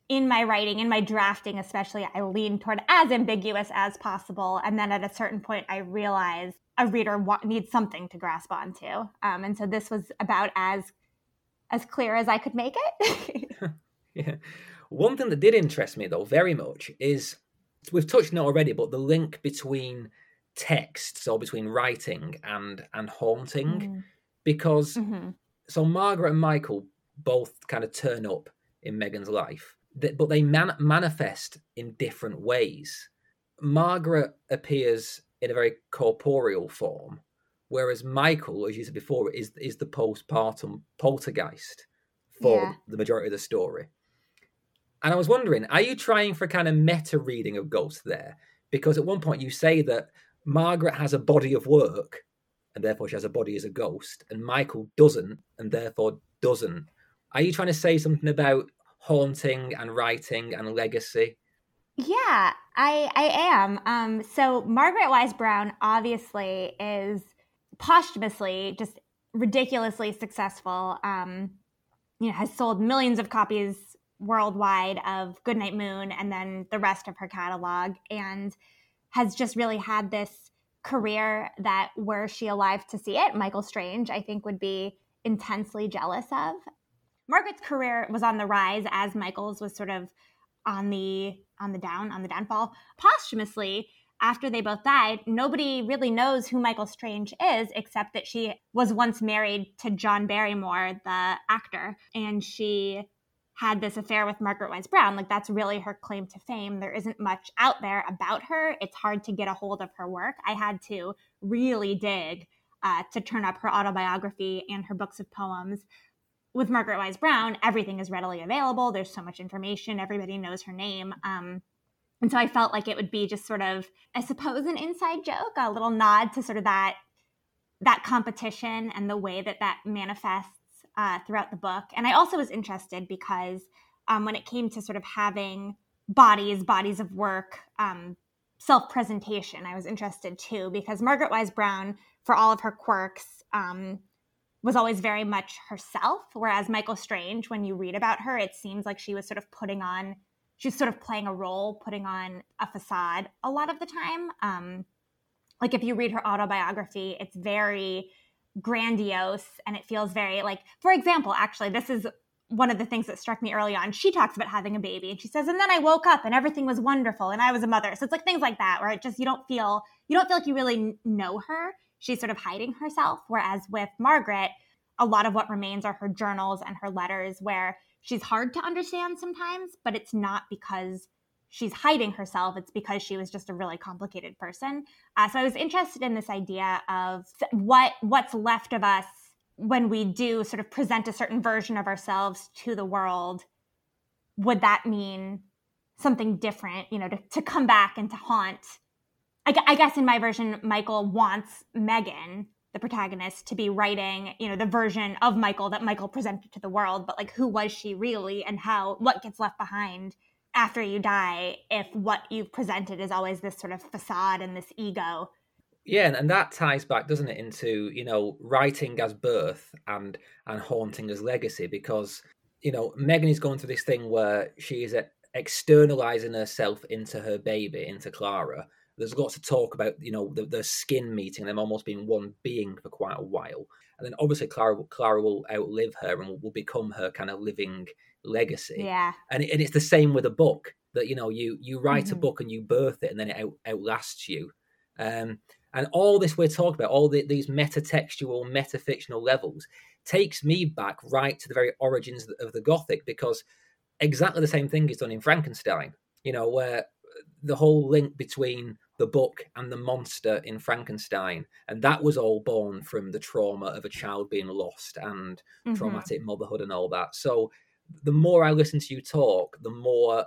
In my writing, in my drafting especially, I lean toward as ambiguous as possible. And then at a certain point, I realize a reader wa- needs something to grasp onto. Um, and so this was about as as clear as I could make it. Yeah. One thing that did interest me, though, very much is, we've touched on it already, but the link between texts or between writing and, and haunting. Mm. Because, mm-hmm. so Margaret and Michael both kind of turn up in Megan's life, but they man- manifest in different ways. Margaret appears in a very corporeal form, whereas Michael, as you said before, is is the postpartum poltergeist for yeah. the majority of the story. And I was wondering, are you trying for a kind of meta reading of ghosts there? Because at one point you say that Margaret has a body of work, and therefore she has a body as a ghost, and Michael doesn't, and therefore doesn't. Are you trying to say something about haunting and writing and legacy? Yeah, I, I am. Um, so Margaret Wise Brown obviously is posthumously just ridiculously successful. Um, you know, has sold millions of copies worldwide of Goodnight Moon and then the rest of her catalog, and has just really had this career that, were she alive to see it, Michael Strange, I think, would be intensely jealous of. Margaret's career was on the rise as Michael's was sort of on the on the down, on the downfall. Posthumously, after they both died, nobody really knows who Michael Strange is, except that she was once married to John Barrymore, the actor, and she had this affair with Margaret Wise Brown. Like, that's really her claim to fame. There isn't much out there about her. It's hard to get a hold of her work. I had to really dig uh, to turn up her autobiography and her books of poems. With Margaret Wise Brown, everything is readily available. There's so much information. Everybody knows her name. Um, and so I felt like it would be just sort of, I suppose, an inside joke, a little nod to sort of that that competition and the way that that manifests uh, throughout the book. And I also was interested because um, when it came to sort of having bodies, bodies of work, um, self-presentation, I was interested too, because Margaret Wise Brown, for all of her quirks, um, was always very much herself, whereas Michael Strange, when you read about her, it seems like she was sort of putting on, she's sort of playing a role, putting on a facade a lot of the time. Um, like if you read her autobiography, it's very grandiose and it feels very like, for example, actually, this is one of the things that struck me early on. She talks about having a baby and she says, and then I woke up and everything was wonderful and I was a mother. So it's like things like that where it just, you don't feel, you don't feel like you really know her. She's sort of hiding herself, whereas with Margaret, a lot of what remains are her journals and her letters where she's hard to understand sometimes, but it's not because she's hiding herself. It's because she was just a really complicated person. Uh, so I was interested in this idea of what what's left of us when we do sort of present a certain version of ourselves to the world. Would that mean something different, you know, to, to come back and to haunt? I guess in my version, Michael wants Megan, the protagonist, to be writing, you know, the version of Michael that Michael presented to the world. But like, who was she really, and how, what gets left behind after you die if what you've presented is always this sort of facade and this ego? Yeah, and that ties back, doesn't it, into, you know, writing as birth and and haunting as legacy, because, you know, Megan is going through this thing where she is externalizing herself into her baby, into Clara. There's lots of talk about, you know, the, the skin meeting, them almost being one being for quite a while. And then obviously Clara will, Clara will outlive her and will, will become her kind of living legacy. Yeah. And, it, and it's the same with a book that, you know, you, you write mm-hmm. a book and you birth it and then it out, outlasts you. Um, and all this we're talking about, all the, these metatextual, metafictional levels, takes me back right to the very origins of the Gothic, because exactly the same thing is done in Frankenstein, you know, where the whole link between the book and the monster in Frankenstein, and that was all born from the trauma of a child being lost and mm-hmm. traumatic motherhood and all that. So the more I listen to you talk, the more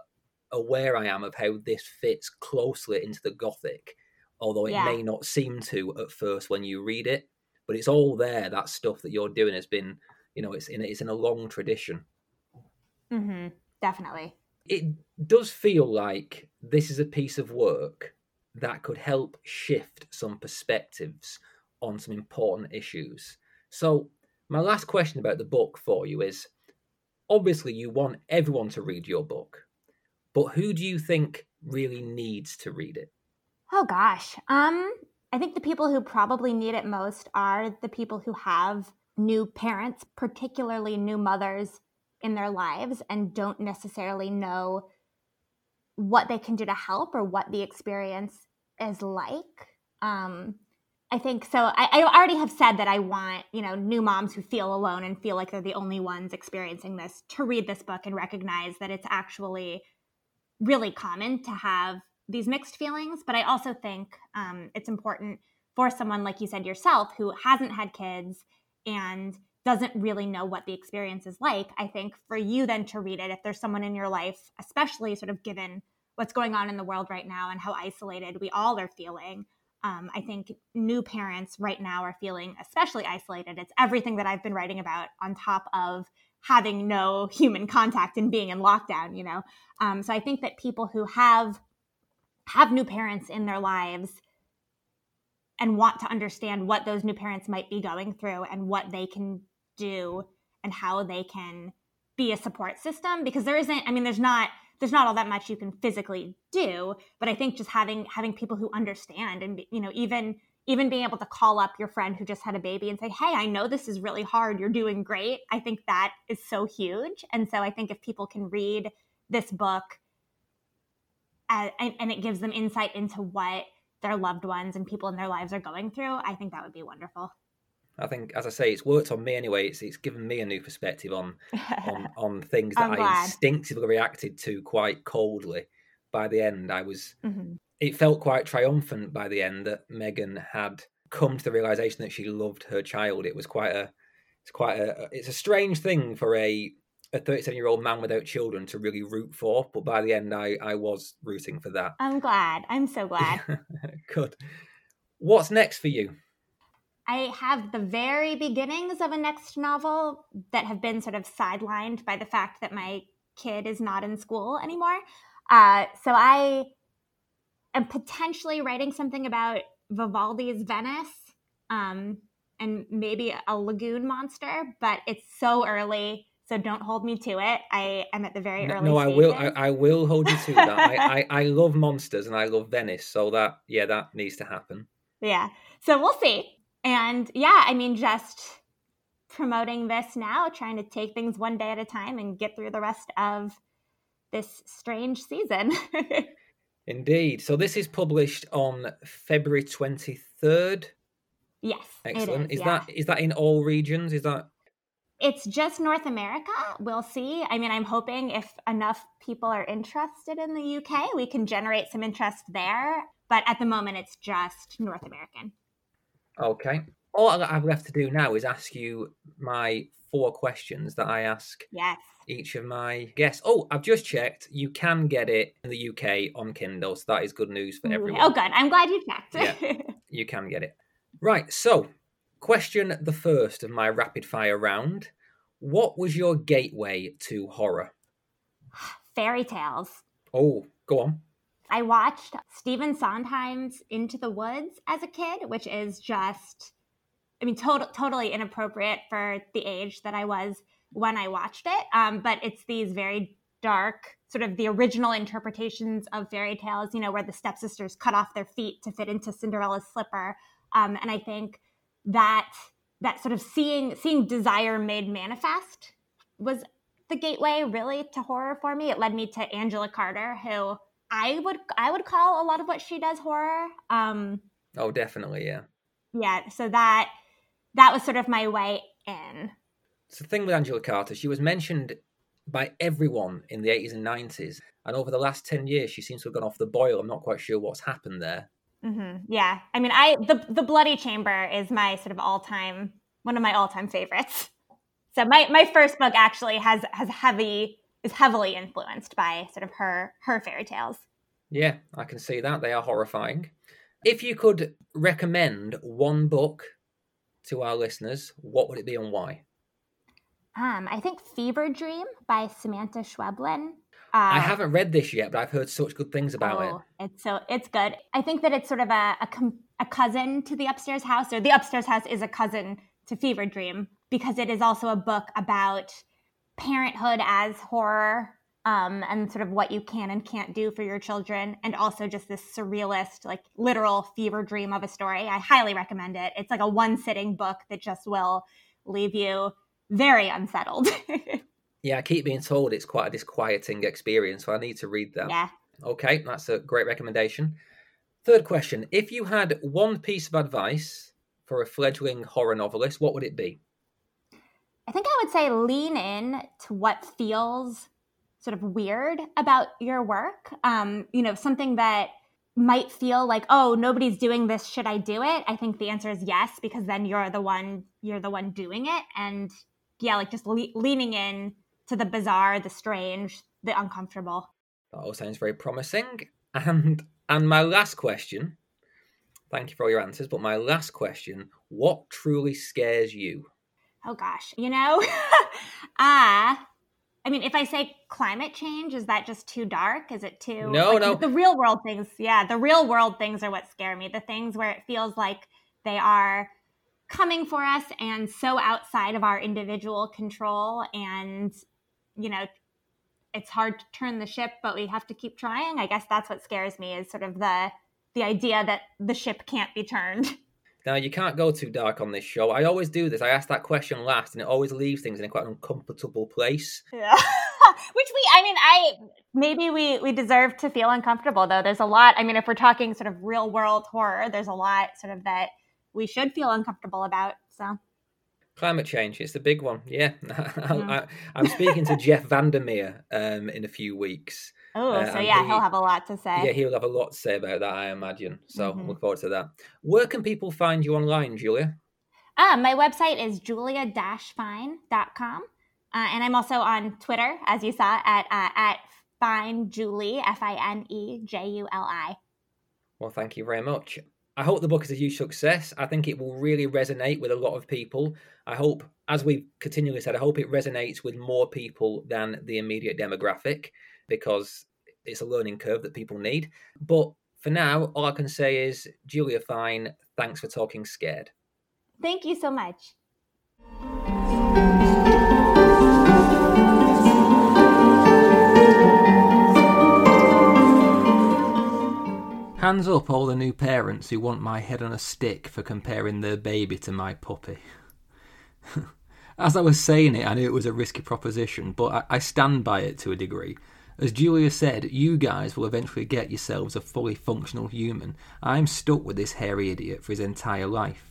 aware I am of how this fits closely into the Gothic, although it yeah. may not seem to at first when you read it, but it's all there. That stuff that you're doing has been, you know, it's in it's in a long tradition. Mm-hmm. Definitely. It does feel like this is a piece of work that could help shift some perspectives on some important issues. So my last question about the book for you is, obviously you want everyone to read your book, but who do you think really needs to read it? Oh, gosh. Um, I think the people who probably need it most are the people who have new parents, particularly new mothers, in their lives and don't necessarily know what they can do to help or what the experience is like. Um, I think so. I, I already have said that I want, you know, new moms who feel alone and feel like they're the only ones experiencing this to read this book and recognize that it's actually really common to have these mixed feelings. But I also think um, it's important for someone, like you said yourself, who hasn't had kids and doesn't really know what the experience is like, I think for you then to read it, if there's someone in your life, especially sort of given what's going on in the world right now and how isolated we all are feeling, um, I think new parents right now are feeling especially isolated. It's everything that I've been writing about on top of having no human contact and being in lockdown, you know. Um, so I think that people who have have new parents in their lives and want to understand what those new parents might be going through and what they can do and how they can be a support system, because there isn't, I mean, there's not, there's not all that much you can physically do, but I think just having, having people who understand and, you know, even, even being able to call up your friend who just had a baby and say, hey, I know this is really hard. You're doing great. I think that is so huge. And so I think if people can read this book uh, and, and it gives them insight into what their loved ones and people in their lives are going through, I think that would be wonderful. I think, as I say, it's worked on me anyway. It's it's given me a new perspective on on, on things that I instinctively reacted to quite coldly. By the end, I was. Mm-hmm. It felt quite triumphant by the end that Megan had come to the realization that she loved her child. It was quite a. It's quite a. It's a strange thing for a a thirty-seven-year-old man without children to really root for, but by the end, I I was rooting for that. I'm glad. I'm so glad. Good. What's next for you? I have the very beginnings of a next novel that have been sort of sidelined by the fact that my kid is not in school anymore. Uh, so I am potentially writing something about Vivaldi's Venice, um, and maybe a lagoon monster, but it's so early, so don't hold me to it. I am at the very no, early no, stages. No, I will. I, I will hold you to that. I, I, I love monsters and I love Venice, so that yeah, that needs to happen. Yeah. So we'll see. And yeah, I mean, just promoting this now, trying to take things one day at a time and get through the rest of this strange season. Indeed. So this is published on February twenty-third. Yes. Excellent. It is, is yeah. that is that in all regions? Is that? It's just North America. We'll see. I mean, I'm hoping if enough people are interested in the U K, we can generate some interest there. But at the moment, it's just North American. Okay. All I've left to do now is ask you my four questions that I ask yes. each of my guests. Oh, I've just checked. You can get it in the U K on Kindle, so that is good news for everyone. Oh, good. I'm glad you checked. Yeah, you can get it. Right, so question the first of my rapid-fire round. What was your gateway to horror? Fairy tales. Oh, go on. I watched Stephen Sondheim's Into the Woods as a kid, which is just, I mean, tot- totally inappropriate for the age that I was when I watched it. Um, but it's these very dark, sort of the original interpretations of fairy tales, you know, where the stepsisters cut off their feet to fit into Cinderella's slipper. Um, and I think that that sort of seeing seeing desire made manifest was the gateway really to horror for me. It led me to Angela Carter, who... I would I would call a lot of what she does horror. Um, oh, definitely, yeah. Yeah, so that that was sort of my way in. It's the thing with Angela Carter. She was mentioned by everyone in the eighties and nineties. And over the last ten years, she seems to have gone off the boil. I'm not quite sure what's happened there. Mm-hmm. Yeah, I mean, I the, the Bloody Chamber is my sort of all-time, one of my all-time favorites. So my, my first book actually has has heavy... is heavily influenced by sort of her her fairy tales. Yeah, I can see that. They are horrifying. If you could recommend one book to our listeners, what would it be and why? Um, I think Fever Dream by Samantha Schweblin. Uh, I haven't read this yet, but I've heard such good things about oh, it. It's so it's good. I think that it's sort of a, a, com- a cousin to The Upstairs House, or The Upstairs House is a cousin to Fever Dream, because it is also a book about... parenthood as horror, um, and sort of what you can and can't do for your children, and also just this surrealist, like literal fever dream of a story. I highly recommend it. It's like a one-sitting book that just will leave you very unsettled. Yeah, I keep being told it's quite a disquieting experience, so I need to read that. Yeah. Okay, that's a great recommendation. Third question. If you had one piece of advice for a fledgling horror novelist, what would it be? I think I would say lean in to what feels sort of weird about your work. Um, you know, something that might feel like, oh, nobody's doing this. Should I do it? I think the answer is yes, because then you're the one, you're the one doing it. And yeah, like just le- leaning in to the bizarre, the strange, the uncomfortable. That all sounds very promising. And and my last question, thank you for all your answers, but my last question, what truly scares you? Oh, gosh, you know, ah, uh, I mean, if I say climate change, is that just too dark? Is it too? No, like, no. The real world things. Yeah, the real world things are what scare me. The things where it feels like they are coming for us and so outside of our individual control. And, you know, it's hard to turn the ship, but we have to keep trying. I guess that's what scares me, is sort of the the idea that the ship can't be turned. Now, you can't go too dark on this show. I always do this. I ask that question last, and it always leaves things in a quite uncomfortable place. Yeah. Which we, I mean, I maybe we we deserve to feel uncomfortable, though. There's a lot. I mean, if we're talking sort of real world horror, there's a lot sort of that we should feel uncomfortable about. So. Climate change, it's the big one. Yeah. I, I, I'm speaking to Jeff Vandermeer um, in a few weeks. Oh, uh, so yeah, he, he'll have a lot to say. Yeah, he'll have a lot to say about that, I imagine. So mm-hmm. Look forward to that. Where can people find you online, Julia? Uh, my website is julia dash fine dot com. Uh, and I'm also on Twitter, as you saw, at uh, at FineJulie, F I N E J U L I. Well, thank you very much. I hope the book is a huge success. I think it will really resonate with a lot of people. I hope, as we've continually said, I hope it resonates with more people than the immediate demographic, because it's a learning curve that people need. But for now, all I can say is, Julia Fine, thanks for talking scared. Thank you so much. Hands up all the new parents who want my head on a stick for comparing their baby to my puppy. As I was saying it, I knew it was a risky proposition, but I stand by it to a degree. As Julia said, you guys will eventually get yourselves a fully functional human. I'm stuck with this hairy idiot for his entire life.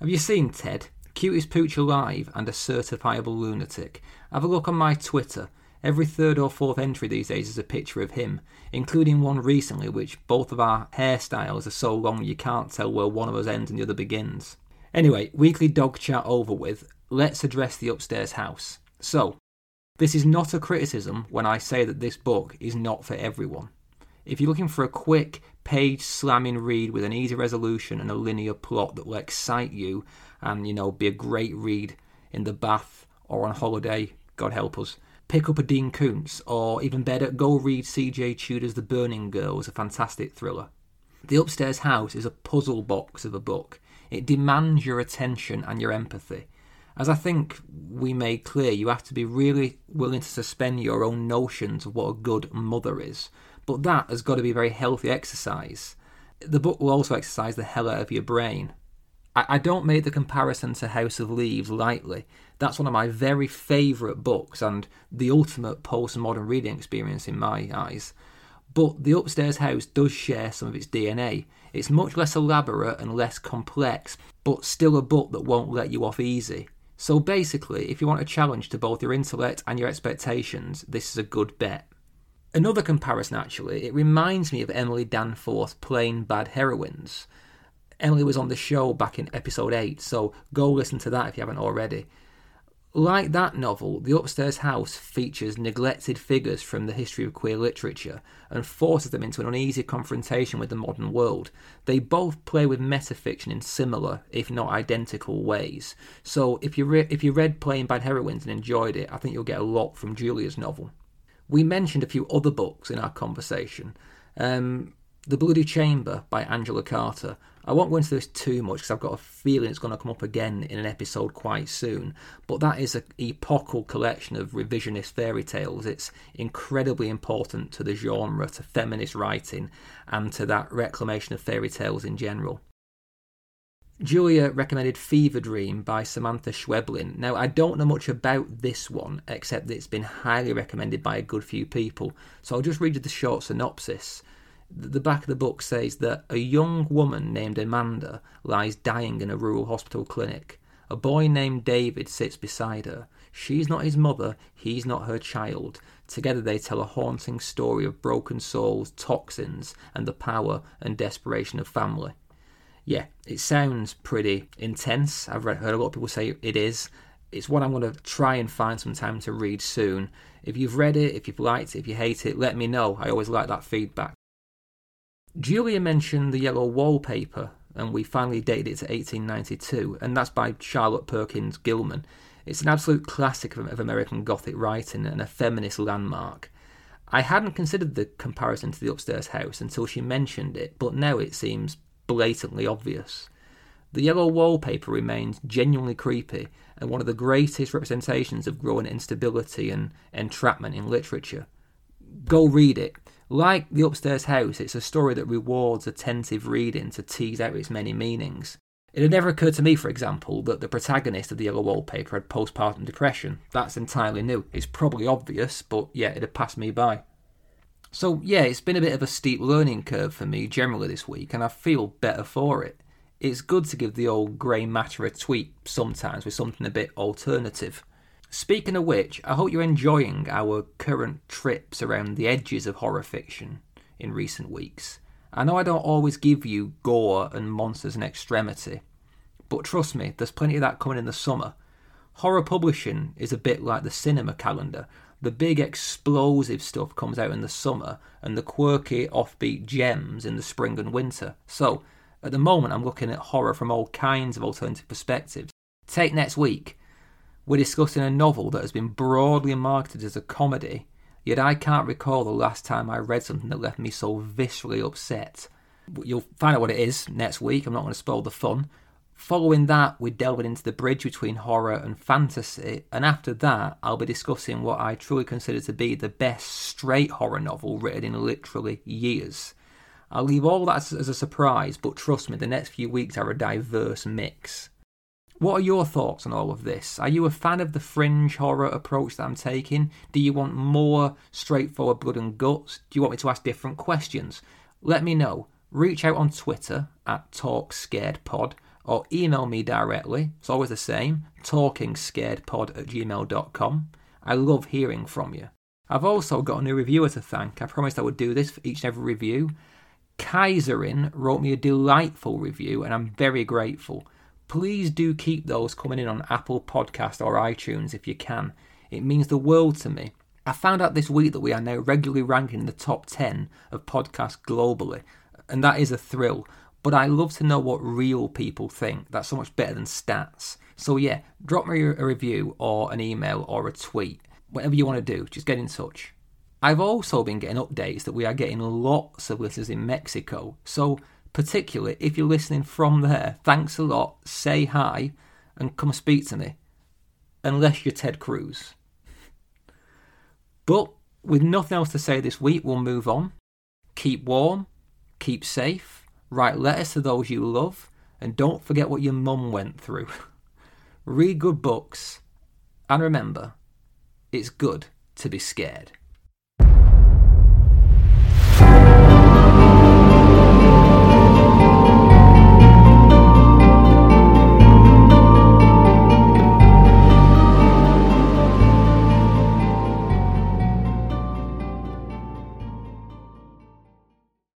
Have you seen Ted? Cutest pooch alive and a certifiable lunatic. Have a look on my Twitter. Every third or fourth entry these days is a picture of him, including one recently which both of our hairstyles are so long you can't tell where one of us ends and the other begins. Anyway, weekly dog chat over with, let's address The Upstairs House. So, this is not a criticism when I say that this book is not for everyone. If you're looking for a quick, page-slamming read with an easy resolution and a linear plot that will excite you and, you know, be a great read in the bath or on holiday, God help us, pick up a Dean Koontz, or even better, go read C J Tudor's The Burning Girls, a fantastic thriller. The Upstairs House is a puzzle box of a book. It demands your attention and your empathy. As I think we made clear, you have to be really willing to suspend your own notions of what a good mother is. But that has got to be very healthy exercise. The book will also exercise the hell out of your brain. I don't make the comparison to House of Leaves lightly. That's one of my very favourite books and the ultimate postmodern reading experience in my eyes. But The Upstairs House does share some of its D N A. It's much less elaborate and less complex, but still a book that won't let you off easy. So basically, if you want a challenge to both your intellect and your expectations, this is a good bet. Another comparison, actually, it reminds me of Emily Danforth's Plain Bad Heroines. Emily was on the show back in episode eight, so go listen to that if you haven't already. Like that novel, The Upstairs House features neglected figures from the history of queer literature and forces them into an uneasy confrontation with the modern world. They both play with metafiction in similar, if not identical, ways. So if you re- if you read Plain Bad Heroines and enjoyed it, I think you'll get a lot from Julia's novel. We mentioned a few other books in our conversation. Um, The Bloody Chamber by Angela Carter. I won't go into this too much because I've got a feeling it's going to come up again in an episode quite soon. But that is an epochal collection of revisionist fairy tales. It's incredibly important to the genre, to feminist writing, and to that reclamation of fairy tales in general. Julia recommended Fever Dream by Samantha Schweblin. Now, I don't know much about this one, except that it's been highly recommended by a good few people. So I'll just read you the short synopsis. The back of the book says that a young woman named Amanda lies dying in a rural hospital clinic. A boy named David sits beside her. She's not his mother, he's not her child. Together they tell a haunting story of broken souls, toxins, and the power and desperation of family. Yeah, it sounds pretty intense. I've read, heard a lot of people say it is. It's one I'm going to try and find some time to read soon. If you've read it, if you've liked it, if you hate it, let me know. I always like that feedback. Julia mentioned The Yellow Wallpaper, and we finally dated it to eighteen ninety-two, and that's by Charlotte Perkins Gilman. It's an absolute classic of American Gothic writing and a feminist landmark. I hadn't considered the comparison to The Upstairs House until she mentioned it, but now it seems blatantly obvious. The Yellow Wallpaper remains genuinely creepy and one of the greatest representations of growing instability and entrapment in literature. Go read it. Like The Upstairs House, it's a story that rewards attentive reading to tease out its many meanings. It had never occurred to me, for example, that the protagonist of The Yellow Wallpaper had postpartum depression. That's entirely new. It's probably obvious, but yeah, it had passed me by. So yeah, it's been a bit of a steep learning curve for me generally this week, and I feel better for it. It's good to give the old grey matter a tweak sometimes with something a bit alternative. Speaking of which, I hope you're enjoying our current trips around the edges of horror fiction in recent weeks. I know I don't always give you gore and monsters and extremity, but trust me, there's plenty of that coming in the summer. Horror publishing is a bit like the cinema calendar. The big explosive stuff comes out in the summer and the quirky offbeat gems in the spring and winter. So, at the moment I'm looking at horror from all kinds of alternative perspectives. Take next week. We're discussing a novel that has been broadly marketed as a comedy, yet I can't recall the last time I read something that left me so viscerally upset. You'll find out what it is next week. I'm not going to spoil the fun. Following that, we're delving into the bridge between horror and fantasy, and after that, I'll be discussing what I truly consider to be the best straight horror novel written in literally years. I'll leave all that as a surprise, but trust me, the next few weeks are a diverse mix. What are your thoughts on all of this? Are you a fan of the fringe horror approach that I'm taking? Do you want more straightforward blood and guts? Do you want me to ask different questions? Let me know. Reach out on Twitter at TalkScaredPod or email me directly. It's always the same, talking scared pod at gmail dot com. I love hearing from you. I've also got a new reviewer to thank. I promised I would do this for each and every review. Kaiserin wrote me a delightful review and I'm very grateful. Please do keep those coming in on Apple Podcast or iTunes if you can. It means the world to me. I found out this week that we are now regularly ranking in the top ten of podcasts globally, and that is a thrill. But I love to know what real people think. That's so much better than stats. So yeah, drop me a review or an email or a tweet. Whatever you want to do, just get in touch. I've also been getting updates that we are getting lots of listeners in Mexico, so particularly if you're listening from there, thanks a lot, say hi, and come speak to me. Unless you're Ted Cruz. But with nothing else to say this week, we'll move on. Keep warm, keep safe, write letters to those you love, and don't forget what your mum went through. Read good books, and remember, it's good to be scared.